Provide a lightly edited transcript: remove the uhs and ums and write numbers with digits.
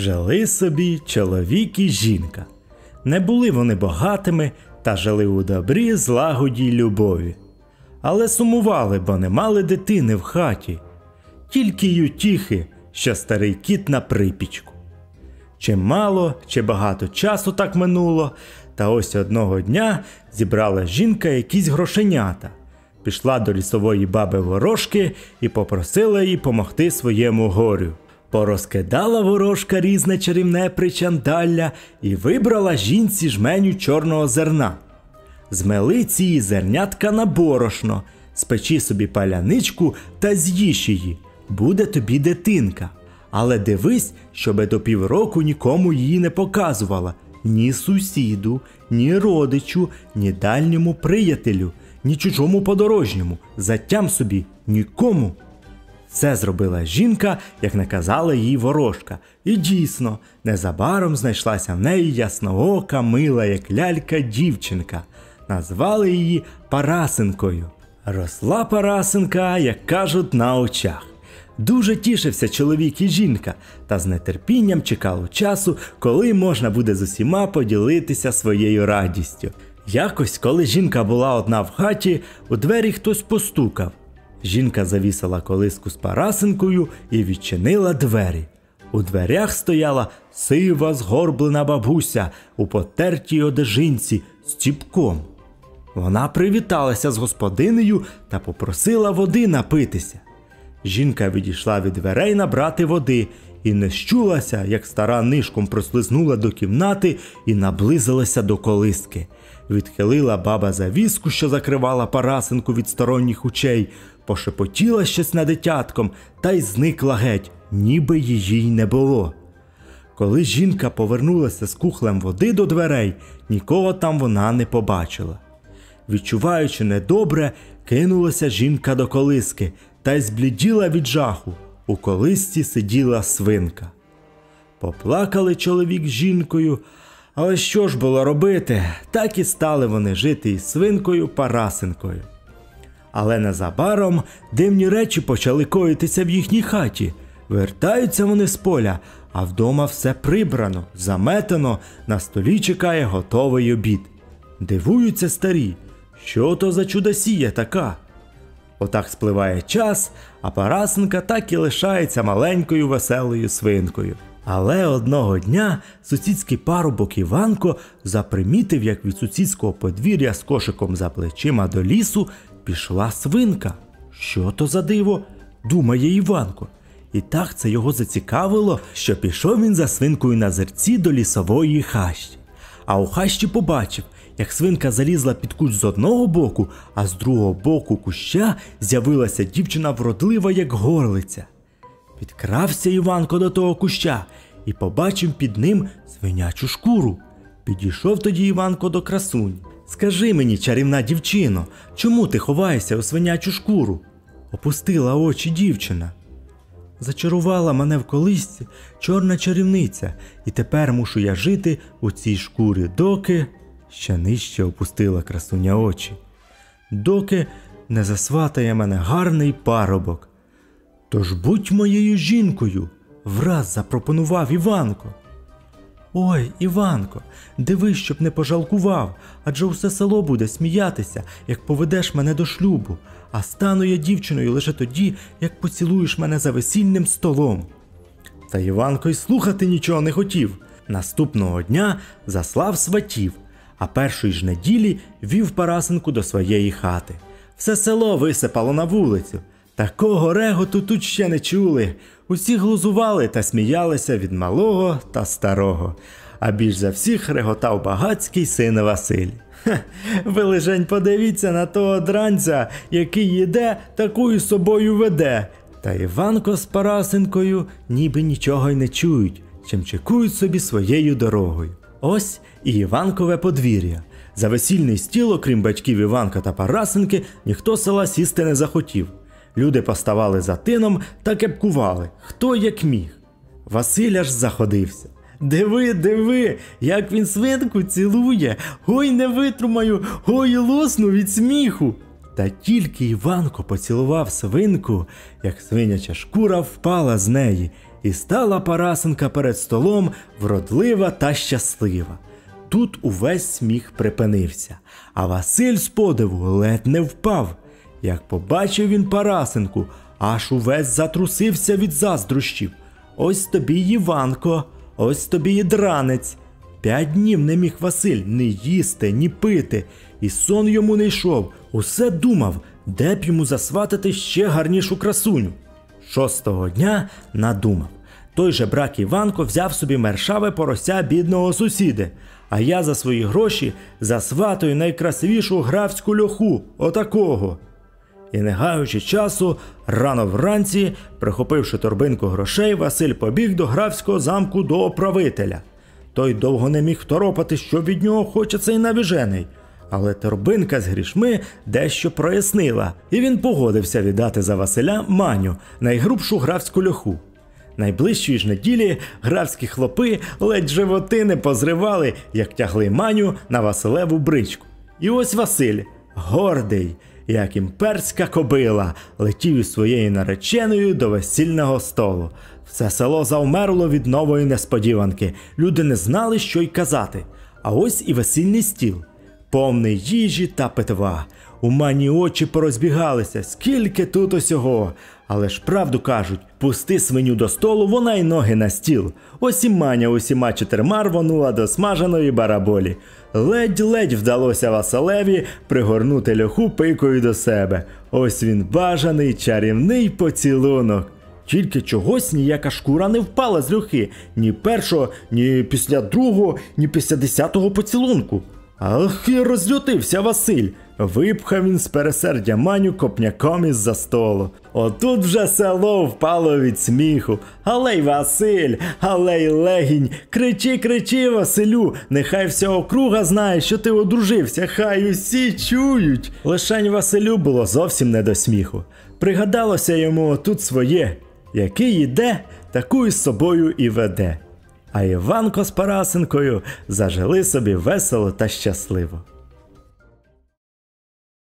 Жили собі чоловік і жінка. Не були вони багатими та жили у добрі, злагоді й любові. Але сумували, бо не мали дитини в хаті. Тільки й утіхи, що старий кіт на припічку. Чи мало, чи багато часу так минуло, та ось одного дня зібрала жінка якісь грошенята. Пішла до лісової баби Ворожки і попросила її помогти своєму горю. Порозкидала Ворожка різне чарівне причандалля і вибрала жінці жменю чорного зерна. Змели ці зернятка на борошно, спечи собі паляничку та з'їж її, буде тобі дитинка. Але дивись, щоби до півроку нікому її не показувала, ні сусіду, ні родичу, ні дальньому приятелю, ні чужому подорожньому, затям собі, нікому. Це зробила жінка, як наказала їй Ворожка. І дійсно, незабаром знайшлася в неї ясноока, мила як лялька дівчинка. Назвали її Парасинкою. Росла Парасинка, як кажуть, на очах. Дуже тішився чоловік і жінка, та з нетерпінням чекали часу, коли можна буде з усіма поділитися своєю радістю. Якось, коли жінка була одна в хаті, у двері хтось постукав. Жінка завісила колиску з Парасинкою і відчинила двері. У дверях стояла сива згорблена бабуся у потертій одежинці з ціпком. Вона привіталася з господинею та попросила води напитися. Жінка відійшла від дверей набрати води і не щулася, як стара нишком прослизнула до кімнати і наблизилася до колиски. Відхилила баба завіску, що закривала Парасинку від сторонніх очей, пошепотіла щось над дитятком та й зникла геть, ніби її й не було. Коли жінка повернулася з кухлем води до дверей, нікого там вона не побачила. Відчуваючи недобре, кинулася жінка до колиски та й збліділа від жаху. У колисці сиділа свинка. Поплакали чоловік з жінкою, але що ж було робити, так і стали вони жити із свинкою Парасинкою. Але незабаром дивні речі почали коїтися в їхній хаті. Вертаються вони з поля, а вдома все прибрано, заметено, на столі чекає готовий обід. Дивуються старі, що то за чудосія така? Отак спливає час, а Парасинка так і лишається маленькою веселою свинкою. Але одного дня сусідський парубок Іванко запримітив, як від сусідського подвір'я з кошиком за плечима до лісу пішла свинка. Що то за диво, думає Іванко. І так це його зацікавило, що пішов він за свинкою на зерці до лісової хащі. А у хащі побачив, як свинка залізла під кущ з одного боку, а з другого боку куща з'явилася дівчина вродлива, як горлиця. Підкрався Іванко до того куща і побачив під ним свинячу шкуру. Підійшов тоді Іванко до красунь. «Скажи мені, чарівна дівчино, чому ти ховаєшся у свинячу шкуру?» Опустила очі дівчина. «Зачарувала мене в колисці чорна чарівниця, і тепер мушу я жити у цій шкурі, доки…» Ще нижче опустила красуня очі. «Доки не засватає мене гарний парубок». «Тож будь моєю жінкою», – враз запропонував Іванко. «Ой, Іванко, дивись, щоб не пожалкував, адже усе село буде сміятися, як поведеш мене до шлюбу, а стану я дівчиною лише тоді, як поцілуєш мене за весільним столом». Та Іванко й слухати нічого не хотів. Наступного дня заслав сватів, а першої ж неділі вів Парасинку до своєї хати. Все село висипало на вулицю. Такого реготу тут ще не чули. Усі глузували та сміялися від малого та старого. А більш за всіх реготав багацький син Василь. «Хе, ви лишень подивіться на того дранця, який їде, такою собою веде». Та Іванко з Парасинкою ніби нічого й не чують, чим чекують собі своєю дорогою. Ось і Іванкове подвір'я. За весільний стіл, окрім батьків Іванка та Парасинки, ніхто з села сісти не захотів. Люди поставали за тином та кепкували, хто як міг. Василь аж заходився. «Диви, диви, як він свинку цілує! Ой, не витримаю, ой, лосну від сміху!» Та тільки Іванко поцілував свинку, як свиняча шкура впала з неї, І стала Парасинка перед столом вродлива та щаслива. Тут увесь сміх припинився, а Василь з подиву ледь не впав. Як побачив він Парасинку, аж увесь затрусився від заздрощів. Ось тобі й Іванко, ось тобі й дранець. 5 днів не міг Василь ні їсти, ні пити, і сон йому не йшов. Усе думав, де б йому засватати ще гарнішу красуню. 6-го дня надумав. Той же брак Іванко взяв собі мершаве порося бідного сусіда, а я за свої гроші засватую найкрасивішу графську льоху, отакого. І не гаючи часу, рано вранці, прихопивши торбинку грошей, Василь побіг до графського замку до управителя. Той довго не міг второпати, що від нього хоче цей навіжений. Але торбинка з грішми дещо прояснила, і він погодився віддати за Василя Маню, найгрубшу графську льоху. Найближчої ж неділі графські хлопи ледь животини позривали, як тягли Маню на Василеву бричку. І ось Василь, гордий, як імперська кобила, летів із своєю нареченою до весільного столу. Все село завмерло від нової несподіванки, люди не знали, що й казати. А ось і весільний стіл, повний їжі та питва. У Мані очі порозбігалися, скільки тут усього. Але ж правду кажуть, пусти свиню до столу, вона й ноги на стіл. Ось і Маня усіма 4 рвонула до смаженої бараболі. Ледь-ледь вдалося Василеві пригорнути льоху пикою до себе. Ось він бажаний чарівний поцілунок. Тільки чогось ніяка шкура не впала з льохи. Ні першого, ні після другого, ні після 10-го поцілунку. Ах, і розлютився Василь. Випхав він з пересердя Маню копняком із-за столу. Отут вже село впало від сміху. Алей, Василь, алей, легінь, кричи, кричи, Василю, нехай вся округа знає, що ти одружився, хай усі чують. Лишень Василю було зовсім не до сміху. Пригадалося йому отут своє, який іде, таку із собою і веде. А Іванко з Парасинкою зажили собі весело та щасливо.